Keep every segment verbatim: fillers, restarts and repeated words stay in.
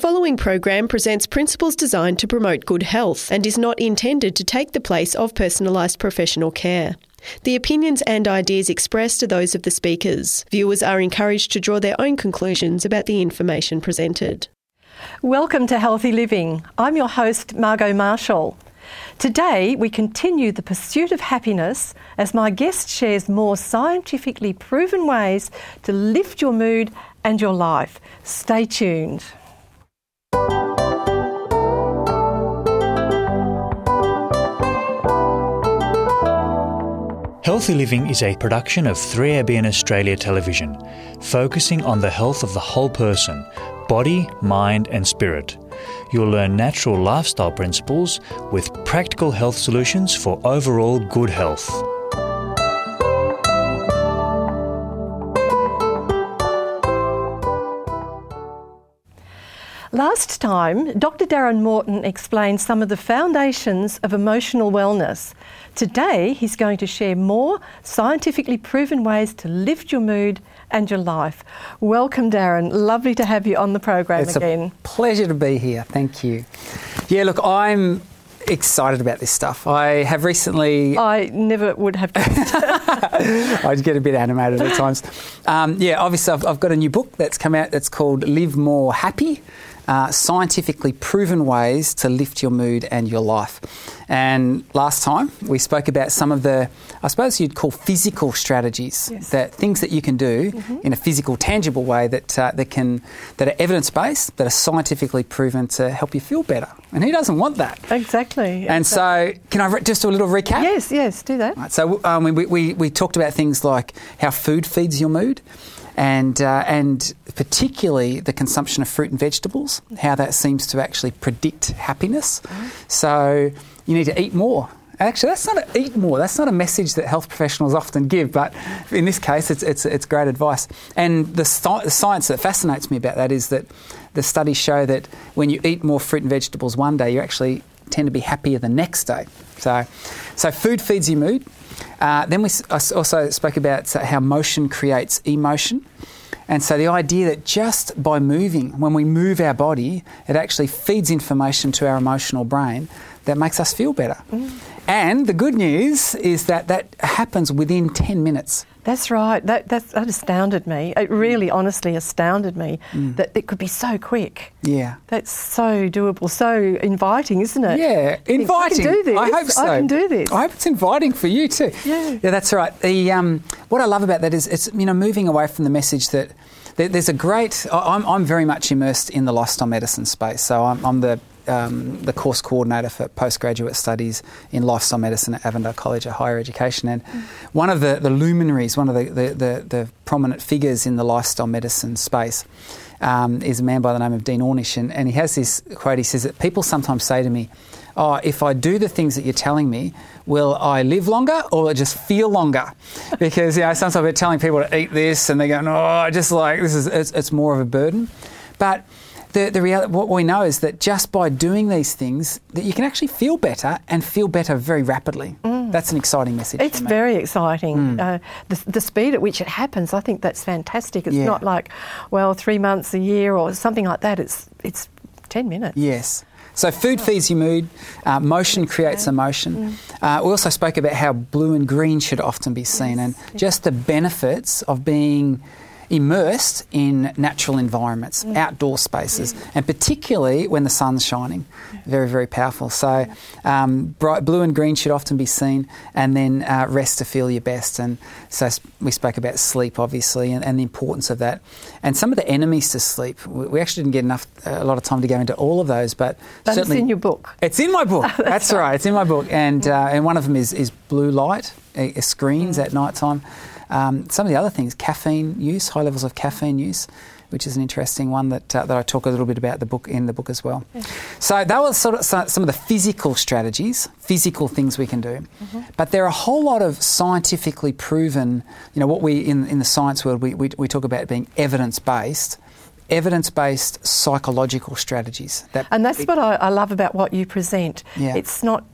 following program presents principles designed to promote good health and is not intended to take the place of personalised professional care. The opinions and ideas expressed are those of the speakers. Viewers are encouraged to draw their own conclusions about the information presented. Welcome to Healthy Living. I'm your host, Margot Marshall. Today, we continue the pursuit of happiness as my guest shares more scientifically proven ways to lift your mood and your life. Stay tuned. Healthy Living is a production of three A B N Australia Television, focusing on the health of the whole person, body, mind and spirit. You'll learn natural lifestyle principles with practical health solutions for overall good health. Last time, Doctor Darren Morton explained some of the foundations of emotional wellness. Today, he's going to share more scientifically proven ways to lift your mood and your life. Welcome, Darren. Lovely to have you on the program it's again. It's a pleasure to be here. Thank you. Yeah, look, I'm excited about this stuff. I have recently... I never would have guessed. I'd get a bit animated at times. Um, yeah, obviously, I've, I've got a new book that's come out that's called Live More Happy. Uh, scientifically proven ways to lift your mood and your life. And last time we spoke about some of the, I suppose you'd call physical strategies, yes. that things that you can do mm-hmm. in a physical, tangible way that uh, that can that are evidence-based, that are scientifically proven to help you feel better. And who doesn't want that? Exactly. And exactly. so, can I re- just do a little recap? Yes, yes, do that. Right, so um, we, we we talked about things like how food feeds your mood. And uh, and particularly the consumption of fruit and vegetables, how that seems to actually predict happiness. Mm. So you need to eat more. Actually, that's not a, eat more. That's not a message that health professionals often give, but in this case, it's it's, it's great advice. And the, sti- the science that fascinates me about that is that the studies show that when you eat more fruit and vegetables one day, you actually tend to be happier the next day. So, so food feeds your mood. Uh, then we also spoke about how motion creates emotion. And so the idea that just by moving, when we move our body, it actually feeds information to our emotional brain that makes us feel better. Mm. And the good news is that that happens within ten minutes. That's right. That, that, that astounded me. It really, honestly astounded me mm. that it could be so quick. Yeah. That's so doable, so inviting, isn't it? Yeah, inviting. I can do this. I hope so. I can do this. I hope it's inviting for you too. Yeah. Yeah, that's right. The um, what I love about that is it's, you know, moving away from the message that there's a great... I'm, I'm very much immersed in the lifestyle medicine space, so I'm, I'm the... Um, the course coordinator for postgraduate studies in lifestyle medicine at Avondale College of Higher Education. And mm. one of the, the luminaries, one of the, the, the, the prominent figures in the lifestyle medicine space um, is a man by the name of Dean Ornish. And, and he has this quote, he says that people sometimes say to me, oh, if I do the things that you're telling me, will I live longer or will I just feel longer? Because, you know, sometimes we're telling people to eat this and they're going, oh, I just like, this is it's, it's more of a burden. But... The, the reality, what we know is that just by doing these things, that you can actually feel better and feel better very rapidly. Mm. That's an exciting message. It's very exciting. Mm. Uh, the, the speed at which it happens, I think that's fantastic. It's yeah. not like, well, three months, a year or something like that. It's it's ten minutes. Yes. So food feeds your mood, uh, motion creates emotion. Uh, we also spoke about how blue and green should often be seen yes. and just the benefits of being... immersed in natural environments, mm. outdoor spaces, mm. and particularly when the sun's shining. Yeah. Very, very powerful. So um, bright blue and green should often be seen, and then uh, rest to feel your best. And so we spoke about sleep, obviously, and, and the importance of that. And some of the enemies to sleep. We, we actually didn't get enough, a lot of time to go into all of those, but, but certainly... it's in your book. It's in my book. That's, That's right. right. It's in my book. And uh, and one of them is, is blue light, uh, screens mm. at night time. Um, some of the other things, caffeine use, high levels of caffeine use, which is an interesting one that uh, that I talk a little bit about the book in the book as well. Yeah. So that was sort of some of the physical strategies, physical things we can do. Mm-hmm. But there are a whole lot of scientifically proven, you know, what we in, in the science world, we, we, we talk about being evidence-based. Evidence-based psychological strategies. That and that's it, what I, I love about what you present. Yeah. It's not...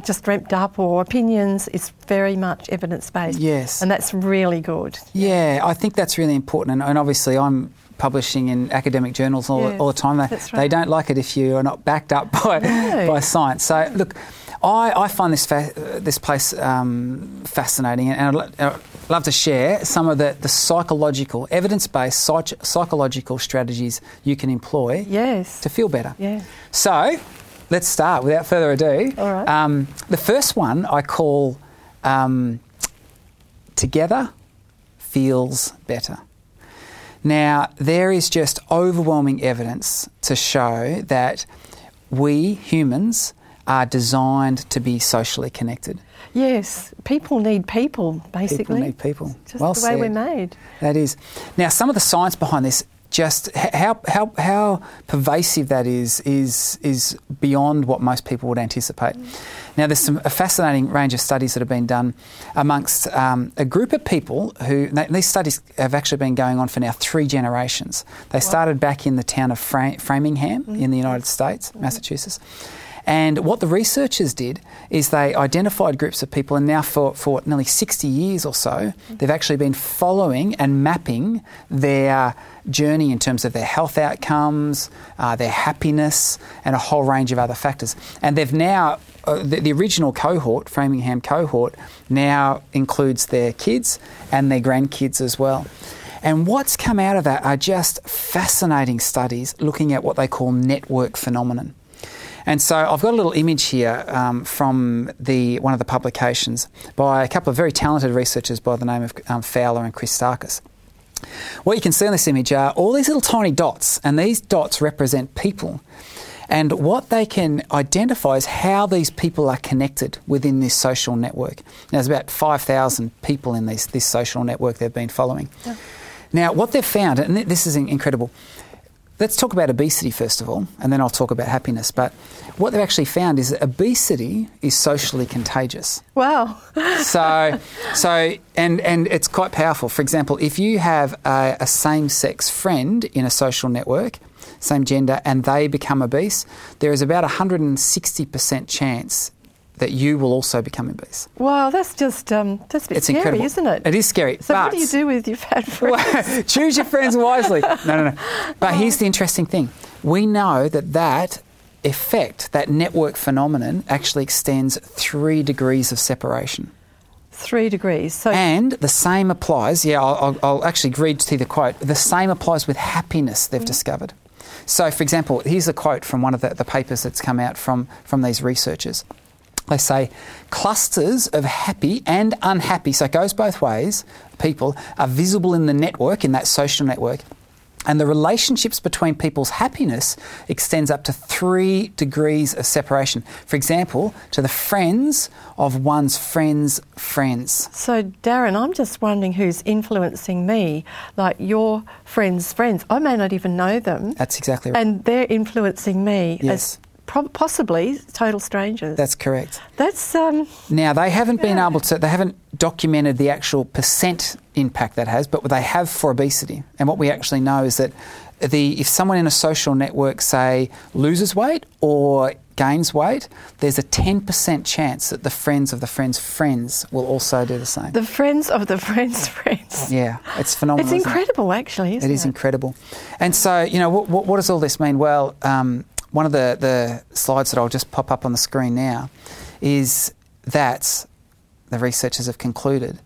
just dreamt up or opinions, it's very much evidence-based. Yes. And that's really good. Yeah, I think that's really important. And, and obviously I'm publishing in academic journals all, yes, all the time. They, that's right. They don't like it if you are not backed up by no. by science. So look, I, I find this fa- this place um, fascinating, and I'd, lo- I'd love to share some of the, the psychological, evidence-based psych- psychological strategies you can employ yes. to feel better. Yeah. So let's start without further ado. All right. Um, the first one I call um, Together Feels Better. Now, there is just overwhelming evidence to show that we humans are designed to be socially connected. Yes, people need people, basically. People need people. It's just well the way said. We're made. That is. Now, some of the science behind this, just how how how pervasive that is, is is beyond what most people would anticipate. Mm. Now, there's some a fascinating range of studies that have been done amongst um, a group of people who, these studies have actually been going on for now three generations. They wow. started back in the town of Fra- Framingham mm. in the United States, mm. Massachusetts. And what the researchers did is they identified groups of people, and now for, for nearly sixty years or so, they've actually been following and mapping their journey in terms of their health outcomes, uh, their happiness, and a whole range of other factors. And they've now, uh, the, the original cohort, Framingham cohort, now includes their kids and their grandkids as well. And what's come out of that are just fascinating studies looking at what they call network phenomenon. And so I've got a little image here um, from the one of the publications by a couple of very talented researchers by the name of um, Fowler and Chris Starkus. What you can see on this image are all these little tiny dots, and these dots represent people. And what they can identify is how these people are connected within this social network. Now, there's about five thousand people in these, this social network they've been following. Yeah. Now, what they've found, and this is incredible, let's talk about obesity first of all, and then I'll talk about happiness. But what they've actually found is that obesity is socially contagious. Wow. so, so, and and it's quite powerful. For example, if you have a, a same-sex friend in a social network, same gender, and they become obese, there is about one hundred sixty percent chance that you will also become obese. Wow, that's just um, that's a bit it's scary, incredible. Isn't it? It is scary. So but what do you do with your fat friends? Choose your friends wisely. No, no, no. But oh. here's the interesting thing. We know that that effect, that network phenomenon, actually extends three degrees of separation. Three degrees. So and the same applies. Yeah, I'll, I'll, I'll actually read to you the quote. The same applies with happiness, they've mm. discovered. So, for example, here's a quote from one of the, the papers that's come out from, from these researchers. They say clusters of happy and unhappy, so it goes both ways, people are visible in the network, in that social network, and the relationships between people's happiness extends up to three degrees of separation. For example, to the friends of one's friend's friends. So, Darren, I'm just wondering who's influencing me, like your friend's friends. I may not even know them. That's exactly right. And they're influencing me. Yes. As possibly total strangers. That's correct. That's um, now they haven't yeah. been able to. They haven't documented the actual percent impact that has, but they have for obesity. And what we actually know is that the if someone in a social network, say, loses weight or gains weight, there's a ten percent chance that the friends of the friend's friends will also do the same. The friends of the friend's friends. Yeah, it's phenomenal. It's incredible, isn't it? Actually. Isn't it, it is incredible. And so, you know, what, what, what does all this mean? Well. Um, One of the, the slides that I'll just pop up on the screen now is that the researchers have concluded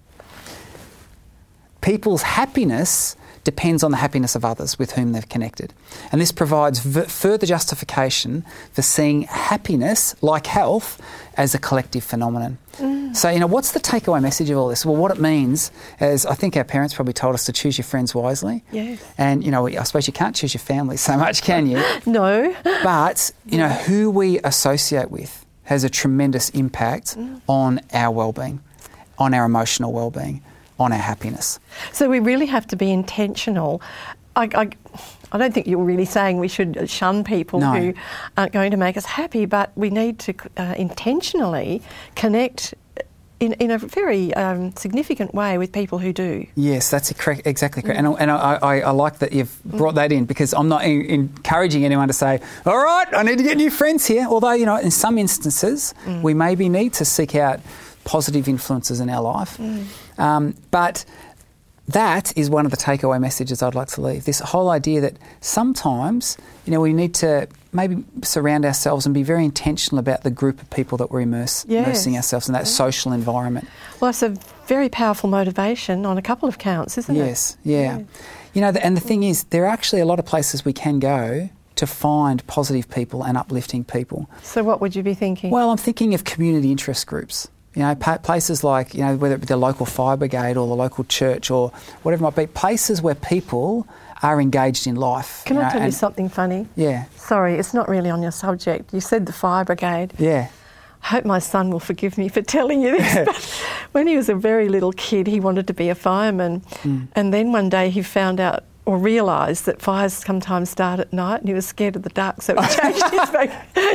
people's happiness depends on the happiness of others with whom they've connected. And this provides v- further justification for seeing happiness, like health, as a collective phenomenon. Mm. So, you know, what's the takeaway message of all this? Well, what it means is I think our parents probably told us to choose your friends wisely. Yes. And, you know, I suppose you can't choose your family so much, can you? No. But, you know, who we associate with has a tremendous impact mm. on our well-being, on our emotional well-being, on our happiness. So we really have to be intentional. I, I, I don't think you're really saying we should shun people no. who aren't going to make us happy, but we need to uh, intentionally connect in, in a very um, significant way with people who do. Yes, that's correct, exactly correct. Mm. And, and I, I, I like that you've brought mm. that in, because I'm not in, encouraging anyone to say, all right, I need to get new friends here. Although, you know, in some instances, mm. we maybe need to seek out positive influences in our life. Mm. Um, but that is one of the takeaway messages I'd like to leave. This whole idea that sometimes, you know, we need to maybe surround ourselves and be very intentional about the group of people that we're immerse, yes. immersing ourselves in, that social environment. Well, it's a very powerful motivation on a couple of counts, isn't yes, it? Yes, yeah. yeah. You know, and the thing is, there are actually a lot of places we can go to find positive people and uplifting people. So what would you be thinking? Well, I'm thinking of community interest groups. You know, places like, you know, whether it be the local fire brigade or the local church or whatever it might be, places where people are engaged in life. Can you know, I tell you something funny? Yeah. Sorry, it's not really on your subject. You said the fire brigade. Yeah. I hope my son will forgive me for telling you this, but when he was a very little kid, he wanted to be a fireman. Mm. And then one day he found out or realised that fires sometimes start at night, and he was scared of the dark, so he changed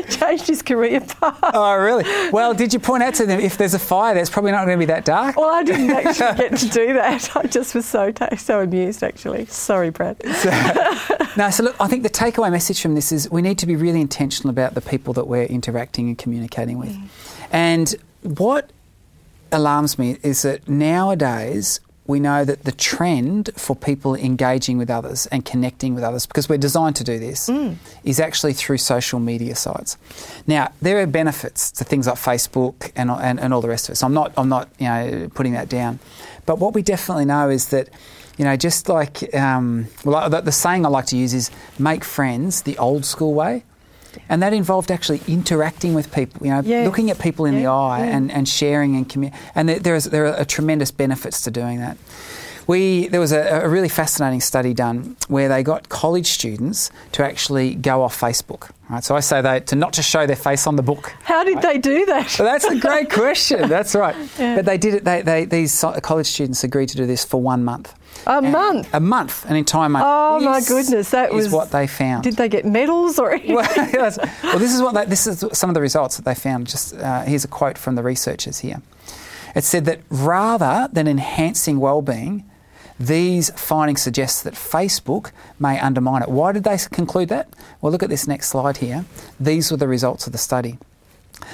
his, changed his career path. Oh, really? Well, did you point out to them, if there's a fire, there's probably not going to be that dark? Well, I didn't actually get to do that. I just was so so amused, actually. Sorry, Brad. So, no, so look, I think the takeaway message from this is we need to be really intentional about the people that we're interacting and communicating with. Mm. And what alarms me is that nowadays we know that the trend for people engaging with others and connecting with others, because we're designed to do this, mm. is actually through social media sites. Now, there are benefits to things like Facebook and, and, and all the rest of it. So I'm not, I'm not, you know, putting that down. But what we definitely know is that, you know, just like, um, well, the, the saying I like to use is make friends the old school way. And that involved actually interacting with people, you know, yes. looking at people in yeah. the eye yeah. and, and sharing and commu- and there is there are tremendous benefits to doing that. We there was a, a really fascinating study done where they got college students to actually go off Facebook. Right, so I say they to not to show their face on the book. How did right? they do that? Well, that's a great question. That's right. Yeah. But they did it. They, they these college students agreed to do this for one month. A and month? A month, an entire month. Oh, my goodness. That was... is what they found. Did they get medals or anything? Well, well this, is what they, this is some of the results that they found. Just uh, here's a quote from the researchers here. It said that rather than enhancing well-being, these findings suggest that Facebook may undermine it. Why did they conclude that? Well, look at this next slide here. These were the results of the study.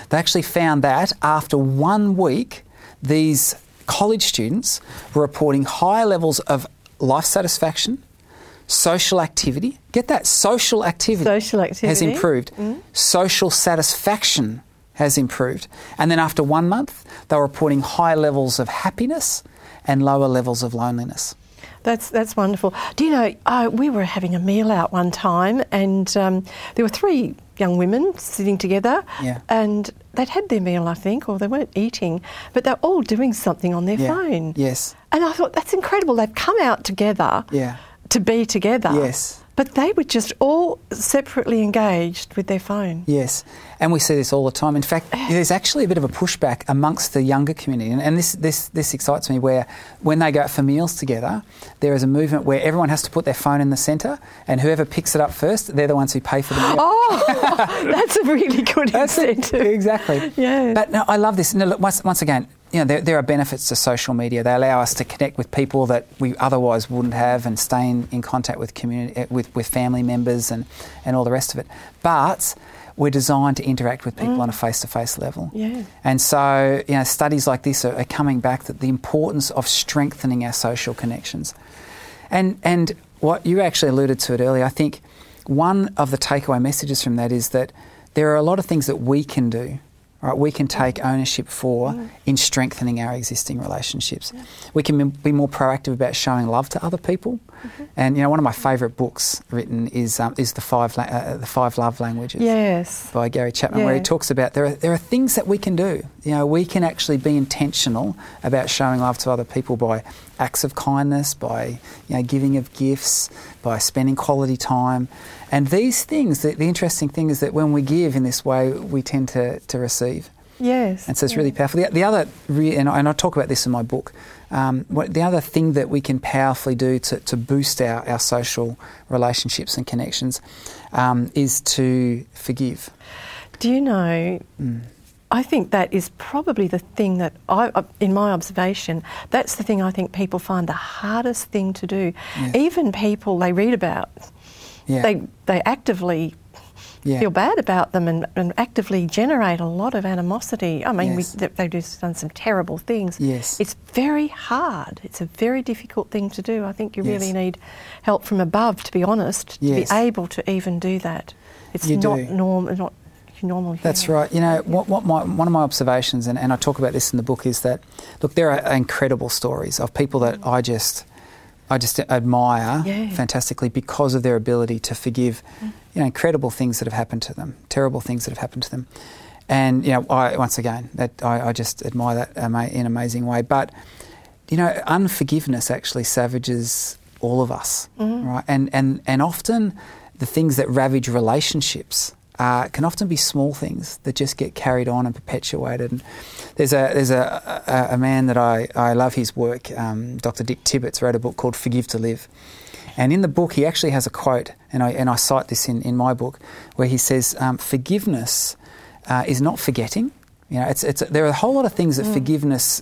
They actually found that after one week, these college students were reporting higher levels of life satisfaction, social activity. Get that, social activity, social activity. has improved. Mm. Social satisfaction has improved. And then after one month, they were reporting higher levels of happiness and lower levels of loneliness. That's that's wonderful. Do you know, uh, we were having a meal out one time and um, there were three young women sitting together yeah. and they'd had their meal, I think, or they weren't eating, but they're all doing something on their yeah. phone. Yes. And I thought, that's incredible. They've come out together yeah. to be together. Yes. But they were just all separately engaged with their phone. Yes, and we see this all the time. In fact, there's actually a bit of a pushback amongst the younger community, and, and this, this this excites me, where when they go out for meals together, there is a movement where everyone has to put their phone in the centre, and whoever picks it up first, they're the ones who pay for the meal. Oh, that's a really good that's incentive. It, exactly. Yeah. But no, I love this. No, look, once, once again, you know, there, there are benefits to social media. They allow us to connect with people that we otherwise wouldn't have and stay in, in contact with community, with, with family members and, and all the rest of it. But we're designed to interact with people mm. on a face-to-face level. Yeah. And so, you know, studies like this are, are coming back, that the importance of strengthening our social connections. And, and what you actually alluded to it earlier, I think one of the takeaway messages from that is that there are a lot of things that we can do. Right, we can take ownership for yeah. in strengthening our existing relationships. Yeah. We can be more proactive about showing love to other people. Mm-hmm. And, you know, one of my favourite books written is um, is the five la- uh, the five love languages. Yes. By Gary Chapman, yeah. where he talks about there are there are things that we can do. You know, we can actually be intentional about showing love to other people by acts of kindness, by, you know, giving of gifts, by spending quality time. And these things, the, the interesting thing is that when we give in this way, we tend to, to receive. Yes. And so it's yeah. really powerful. The, the other, re- and, I, and I talk about this in my book, um, what, the other thing that we can powerfully do to, to boost our, our social relationships and connections um, is to forgive. Do you know... Mm. I think that is probably the thing that, I, in my observation, that's the thing I think people find the hardest thing to do. Yes. Even people they read about, yeah. they they actively yeah. feel bad about them and, and actively generate a lot of animosity. I mean, yes. we, they've just done some terrible things. Yes. It's very hard. It's a very difficult thing to do. I think you yes. really need help from above, to be honest, to yes. be able to even do that. It's you not normal. Not normal. That's right. You know, what, what my, one of my observations, and, and I talk about this in the book, is that, look, there are incredible stories of people that mm. I just... I just admire yeah. fantastically because of their ability to forgive, mm. you know, incredible things that have happened to them, terrible things that have happened to them. And, you know, I, once again, that I, I just admire that ama- in an amazing way. But, you know, unforgiveness actually savages all of us, mm. right? And, and and often the things that ravage relationships uh, can often be small things that just get carried on and perpetuated. And there's a there's a, a, a man that I, I love his work, um, Doctor Dick Tibbets, wrote a book called Forgive to Live. And in the book he actually has a quote, and I and I cite this in, in my book, where he says, um, forgiveness uh, is not forgetting. You know, it's it's there are a whole lot of things that mm. forgiveness,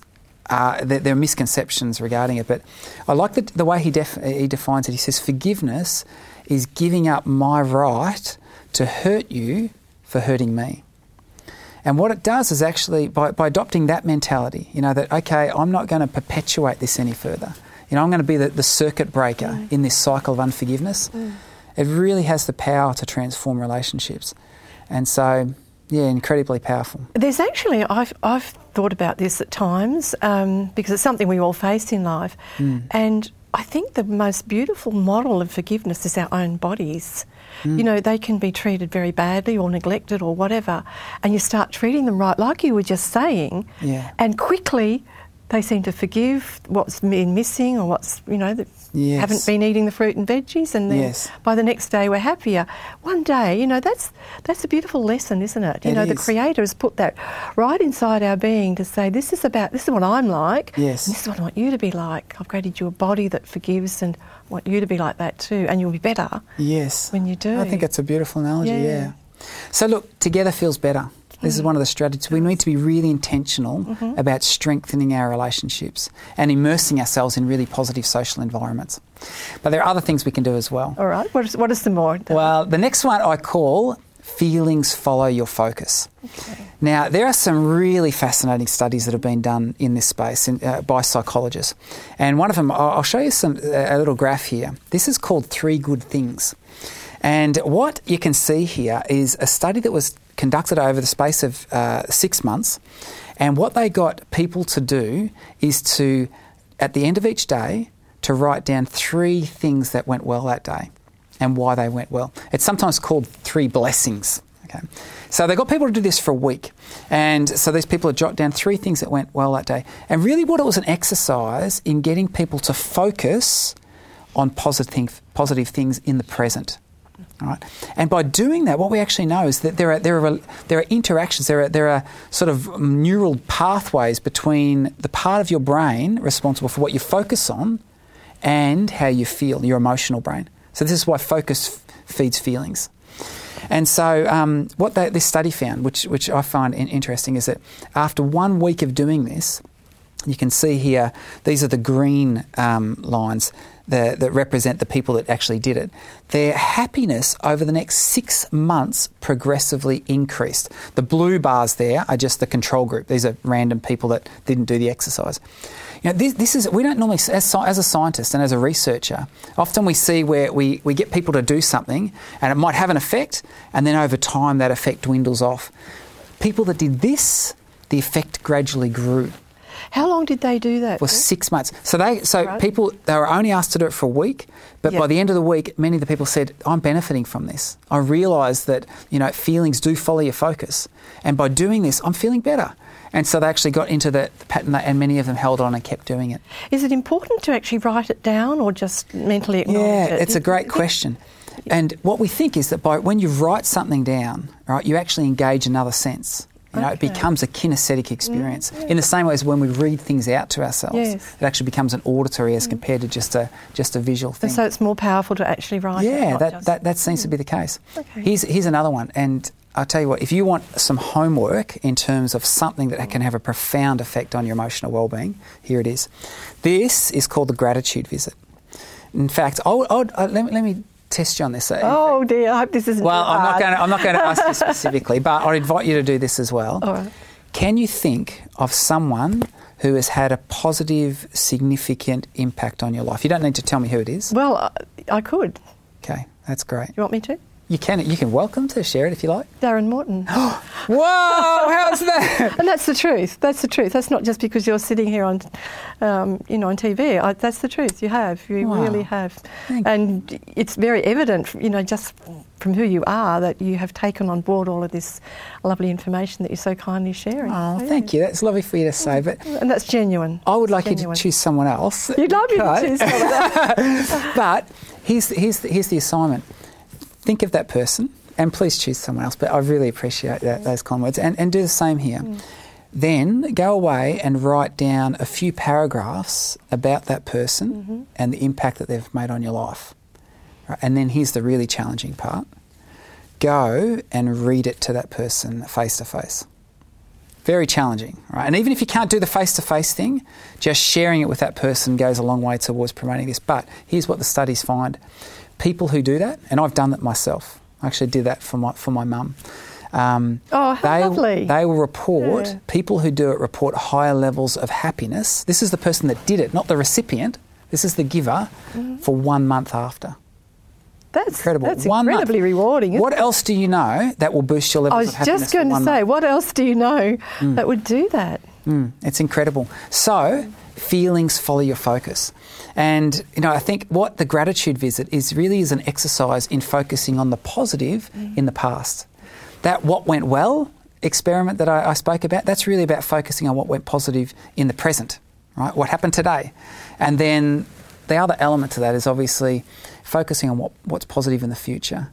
uh, there, there are misconceptions regarding it, but I like the, the way he, def, he defines it. He says, forgiveness is giving up my right to hurt you for hurting me. And what it does is actually, by, by adopting that mentality, you know, that, okay, I'm not going to perpetuate this any further. You know, I'm going to be the, the circuit breaker mm. in this cycle of unforgiveness. Mm. It really has the power to transform relationships. And so, yeah, incredibly powerful. There's actually, I've, I've thought about this at times, um, because it's something we all face in life. Mm. And I think the most beautiful model of forgiveness is our own bodies. Mm. You know, they can be treated very badly or neglected or whatever, and you start treating them right, like you were just saying, yeah. and quickly they seem to forgive what's been missing or what's, you know, that yes. haven't been eating the fruit and veggies, and then yes. by the next day we're happier. One day, you know, that's that's a beautiful lesson, isn't it? You it know, is. The Creator has put that right inside our being to say, this is about, this is what I'm like, yes. and this is what I want you to be like. I've created you a body that forgives, and I want you to be like that too, and you'll be better yes. when you do. I think that's a beautiful analogy, yeah. yeah. So look, together feels better. This is one of the strategies. We need to be really intentional mm-hmm. about strengthening our relationships and immersing ourselves in really positive social environments. But there are other things we can do as well. All right. What is, what is the more? Then? Well, the next one I call feelings follow your focus. Okay. Now, there are some really fascinating studies that have been done in this space in, uh, by psychologists. And one of them, I'll show you some a little graph here. This is called Three Good Things. And what you can see here is a study that was conducted over the space of uh, six months. And what they got people to do is to, at the end of each day, to write down three things that went well that day and why they went well. It's sometimes called three blessings. Okay. So they got people to do this for a week. And so these people had jotted down three things that went well that day. And really what it was, an exercise in getting people to focus on positive, positive things in the present. All right. And by doing that, what we actually know is that there are there are there are interactions, there are there are sort of neural pathways between the part of your brain responsible for what you focus on and how you feel, your emotional brain. So this is why focus f- feeds feelings. And so um, what they, this study found, which which I find in- interesting, is that after one week of doing this, you can see here these are the green um, lines. The, that represent the people that actually did it, their happiness over the next six months progressively increased. The blue bars there are just the control group. These are random people that didn't do the exercise. You know, this, this is, we don't normally, as, as a scientist and as a researcher, often we see where we, we get people to do something and it might have an effect, and then over time that effect dwindles off. People that did this, the effect gradually grew. How long did they do that? For six months. So they, so right. people, they were only asked to do it for a week, but yep. by the end of the week, many of the people said, I'm benefiting from this. I realise that, you know, feelings do follow your focus. And by doing this, I'm feeling better. And so they actually got into the pattern, and many of them held on and kept doing it. Is it important to actually write it down or just mentally acknowledge yeah, it? Yeah, it's a great question. And what we think is that by when you write something down, right, you actually engage another sense. You know, okay. It becomes a kinesthetic experience. Mm, yeah. In the same way as when we read things out to ourselves, yes. it actually becomes an auditory as mm. compared to just a just a visual thing. And so it's more powerful to actually write. Yeah, it, that, just... that that seems mm. to be the case. Okay. Here's here's another one, and I'll tell you what. If you want some homework in terms of something that can have a profound effect on your emotional well-being, here it is. This is called the gratitude visit. In fact, I would, I would, I, let me. Let me test you on this. Oh dear, I hope this isn't well, too hard. Well, I'm not going to, I'm not going to ask you specifically, but I'd invite you to do this as well. All right. Can you think of someone who has had a positive, significant impact on your life? You don't need to tell me who it is. Well, I could. Okay, that's great. You want me to? You can. You can welcome to share it if you like. Darren Morton. Whoa! How's that? And that's the truth. That's the truth. That's not just because you're sitting here on, um, you know, on T V. I, that's the truth. You have. You wow. really have. Thank and you. It's very evident, you know, just from who you are, that you have taken on board all of this lovely information that you're so kindly sharing. Oh, so, thank yeah. you. That's lovely for you to say. But and that's genuine. I would like genuine. you to choose someone else. You'd love me to choose someone else. But here's here's here's the assignment. Think of that person, and please choose someone else, but I really appreciate that, those kind words, and, and do the same here. Mm. Then go away and write down a few paragraphs about that person mm-hmm. and the impact that they've made on your life. Right, and then here's the really challenging part. Go and read it to that person face-to-face. Very challenging, right? And even if you can't do the face-to-face thing, just sharing it with that person goes a long way towards promoting this. But here's what the studies find. People who do that, and I've done that myself. I actually did that for my for my mum. Um, oh, how they, lovely. They will report, yeah. people who do it report higher levels of happiness. This is the person that did it, not the recipient. This is the giver mm-hmm. for one month after. That's incredible. That's one incredibly month. Rewarding. Isn't what it? Else do you know that will boost your levels of happiness? I was just going to say, month? What else do you know mm. that would do that? Mm, it's incredible. So feelings follow your focus. And, you know, I think what the gratitude visit is really is an exercise in focusing on the positive mm. in the past. That what went well experiment that I, I spoke about, that's really about focusing on what went positive in the present, right? What happened today. And then the other element to that is obviously focusing on what, what's positive in the future.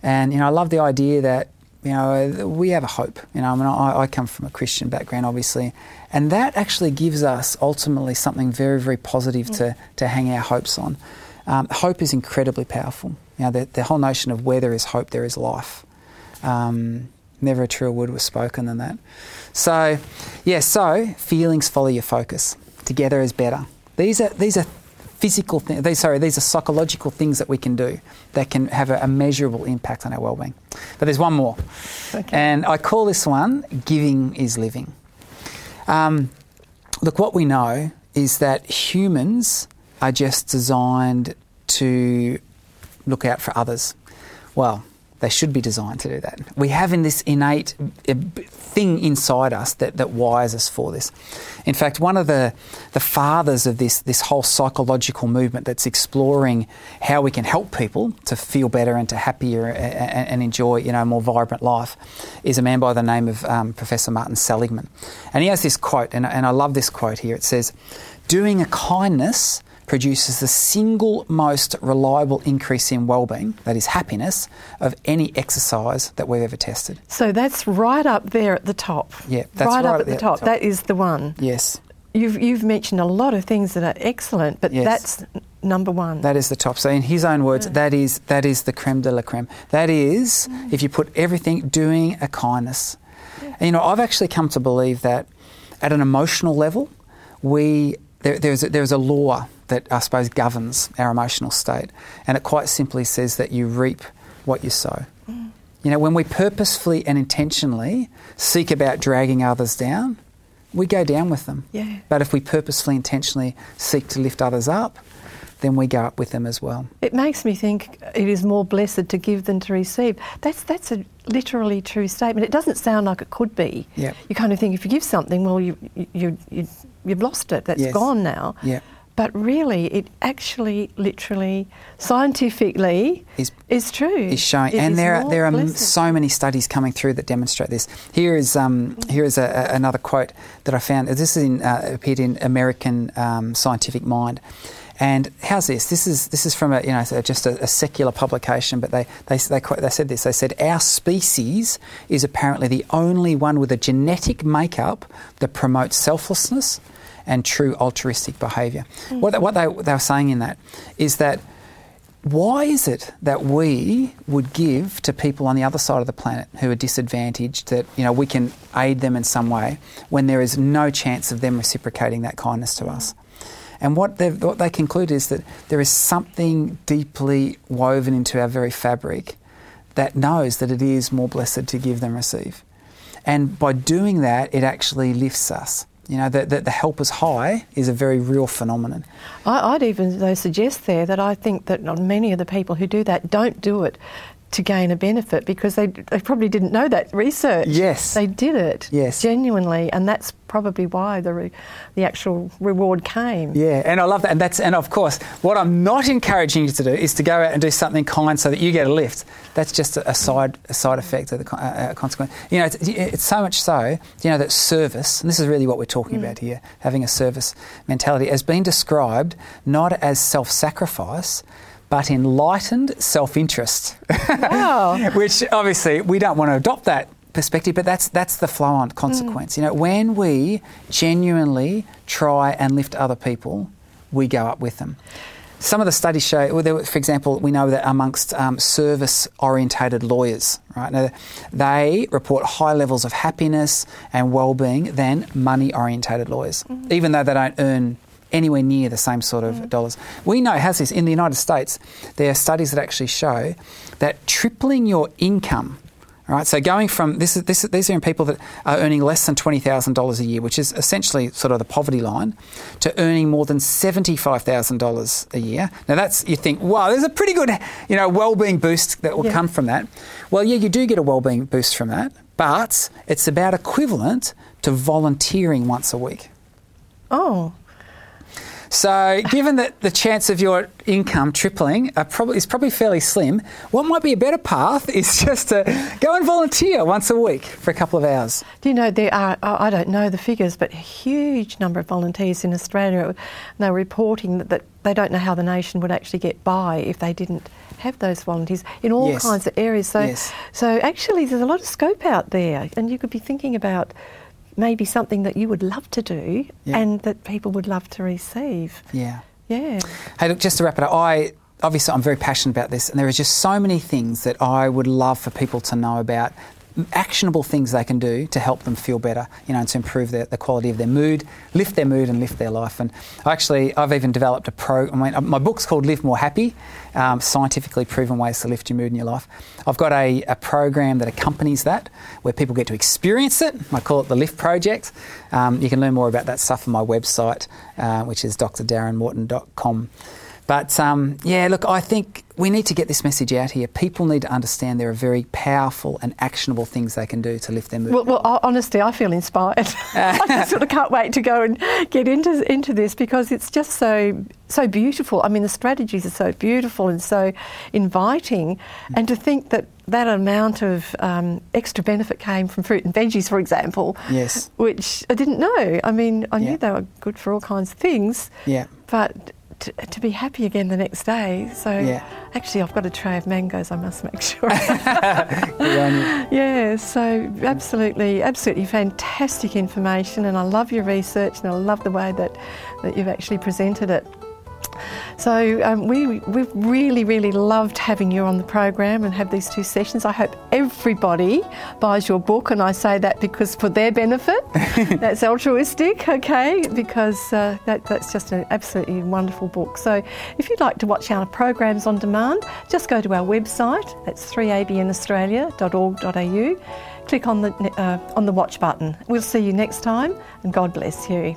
And, you know, I love the idea that, you know, we have a hope. You know, I mean, I, I come from a Christian background, obviously, and that actually gives us ultimately something very, very positive mm. to, to hang our hopes on. Um, hope is incredibly powerful. You know, the, the whole notion of where there is hope, there is life. Um, never a truer word was spoken than that. So, yeah, so feelings follow your focus. Together is better. These are these are physical things. These, sorry, these are psychological things that we can do that can have a, a measurable impact on our well-being. But there's one more, okay. and I call this one "Giving is Living." Um, look, what we know is that humans are just designed to look out for others. Well, they should be designed to do that. We have in this innate thing inside us that, that wires us for this. In fact, one of the, the fathers of this, this whole psychological movement that's exploring how we can help people to feel better and to happier and, and enjoy, you know, a more vibrant life is a man by the name of um, Professor Martin Seligman. And he has this quote, and, and I love this quote here. It says, "Doing a kindness produces the single most reliable increase in well-being, that is happiness, of any exercise that we've ever tested." So that's right up there at the top. Yeah, that's right, right up at the, the top. top. That is the one. Yes. You've you've mentioned a lot of things that are excellent, but yes. that's number one. That is the top. So in his own words, yeah. that is that is the creme de la creme. That is, mm. if you put everything, doing a kindness. Yeah. And, you know, I've actually come to believe that at an emotional level, we there, there's, there's a law that I suppose governs our emotional state. And it quite simply says that you reap what you sow. Mm. You know, when we purposefully and intentionally seek about dragging others down, we go down with them. Yeah. But if we purposefully, intentionally seek to lift others up, then we go up with them as well. It makes me think it is more blessed to give than to receive. That's that's a literally true statement. It doesn't sound like it could be. Yeah. You kind of think if you give something, well, you, you, you, you've lost it. That's yes. gone now. Yeah. But really, it actually, literally, scientifically is, is true. Is showing, it and is there are there are blessed. So many studies coming through that demonstrate this. Here is um, here is a, a, another quote that I found. This is in, uh, appeared in American um, Scientific Mind, and how's this? This is this is from a you know just a, a secular publication, but they they they, quote, they said this. They said our species is apparently the only one with a genetic makeup that promotes selflessness and true altruistic behaviour. Mm. What, what they, they were saying in that is that why is it that we would give to people on the other side of the planet who are disadvantaged, that, you know, we can aid them in some way when there is no chance of them reciprocating that kindness to us? And what, what they conclude is that there is something deeply woven into our very fabric that knows that it is more blessed to give than receive. And by doing that, it actually lifts us. You know, that the, the helper's high is a very real phenomenon. I, I'd even though suggest there that I think that not many of the people who do that don't do it to gain a benefit, because they they probably didn't know that research. Yes. They did it yes. genuinely, and that's probably why the re, the actual reward came. Yeah, and I love that. And that's and of course, what I'm not encouraging you to do is to go out and do something kind so that you get a lift. That's just a, a side a side effect of the uh, consequence. You know, it's, it's so much so, you know, that service, and this is really what we're talking mm. about here, having a service mentality, has been described not as self-sacrifice, but enlightened self-interest. Wow. Which obviously we don't want to adopt that perspective, but that's that's the flow-on consequence. Mm. You know, when we genuinely try and lift other people, we go up with them. Some of the studies show, well, there were, for example, we know that amongst um, service-orientated lawyers, right, now, they report high levels of happiness and well-being than money-orientated lawyers, mm. even though they don't earn anywhere near the same sort of mm. dollars. We know, how's this, in the United States, there are studies that actually show that tripling your income, right, so going from, this is, this, these are in people that are earning less than twenty thousand dollars a year, which is essentially sort of the poverty line, to earning more than seventy-five thousand dollars a year. Now that's, you think, wow, there's a pretty good, you know, well-being boost that will yeah. come from that. Well, yeah, you do get a well-being boost from that, but it's about equivalent to volunteering once a week. Oh, so given that the chance of your income tripling are probably, is probably fairly slim, what might be a better path is just to go and volunteer once a week for a couple of hours. Do you know, there are, I don't know the figures, but a huge number of volunteers in Australia are now reporting that, that they don't know how the nation would actually get by if they didn't have those volunteers in all yes. kinds of areas. So, yes. so actually there's a lot of scope out there, and you could be thinking about maybe something that you would love to do yeah. and that people would love to receive. Yeah. Yeah. Hey, look, just to wrap it up, I obviously I'm very passionate about this, and there are just so many things that I would love for people to know about, actionable things they can do to help them feel better, you know, and to improve their, the quality of their mood, lift their mood and lift their life. And actually, I've even developed a pro, I mean, my book's called Live More Happy, um, scientifically proven ways to lift your mood in your life. I've got a, a program that accompanies that, where people get to experience it. I call it the Lift Project. Um, you can learn more about that stuff on my website, uh, which is d r darren morton dot com. But, um, yeah, look, I think we need to get this message out here. People need to understand there are very powerful and actionable things they can do to lift their mood. Well, well honestly, I feel inspired. I just sort of can't wait to go and get into into this, because it's just so so beautiful. I mean, the strategies are so beautiful and so inviting. Mm-hmm. And to think that that amount of um, extra benefit came from fruit and veggies, for example, yes, which I didn't know. I mean, I yeah. knew they were good for all kinds of things, yeah, but To, to be happy again the next day. So yeah. actually I've got a tray of mangoes, I must make sure. Yeah, so absolutely, absolutely fantastic information, and I love your research, and I love the way that, that you've actually presented it. So um, we we've really, really loved having you on the program and have these two sessions. I hope everybody buys your book, and I say that because for their benefit, that's altruistic, okay, because uh, that, that's just an absolutely wonderful book. So if you'd like to watch our programs on demand, just go to our website, that's three a b n australia dot org dot a u, click on the, uh, on the watch button. We'll see you next time, and God bless you.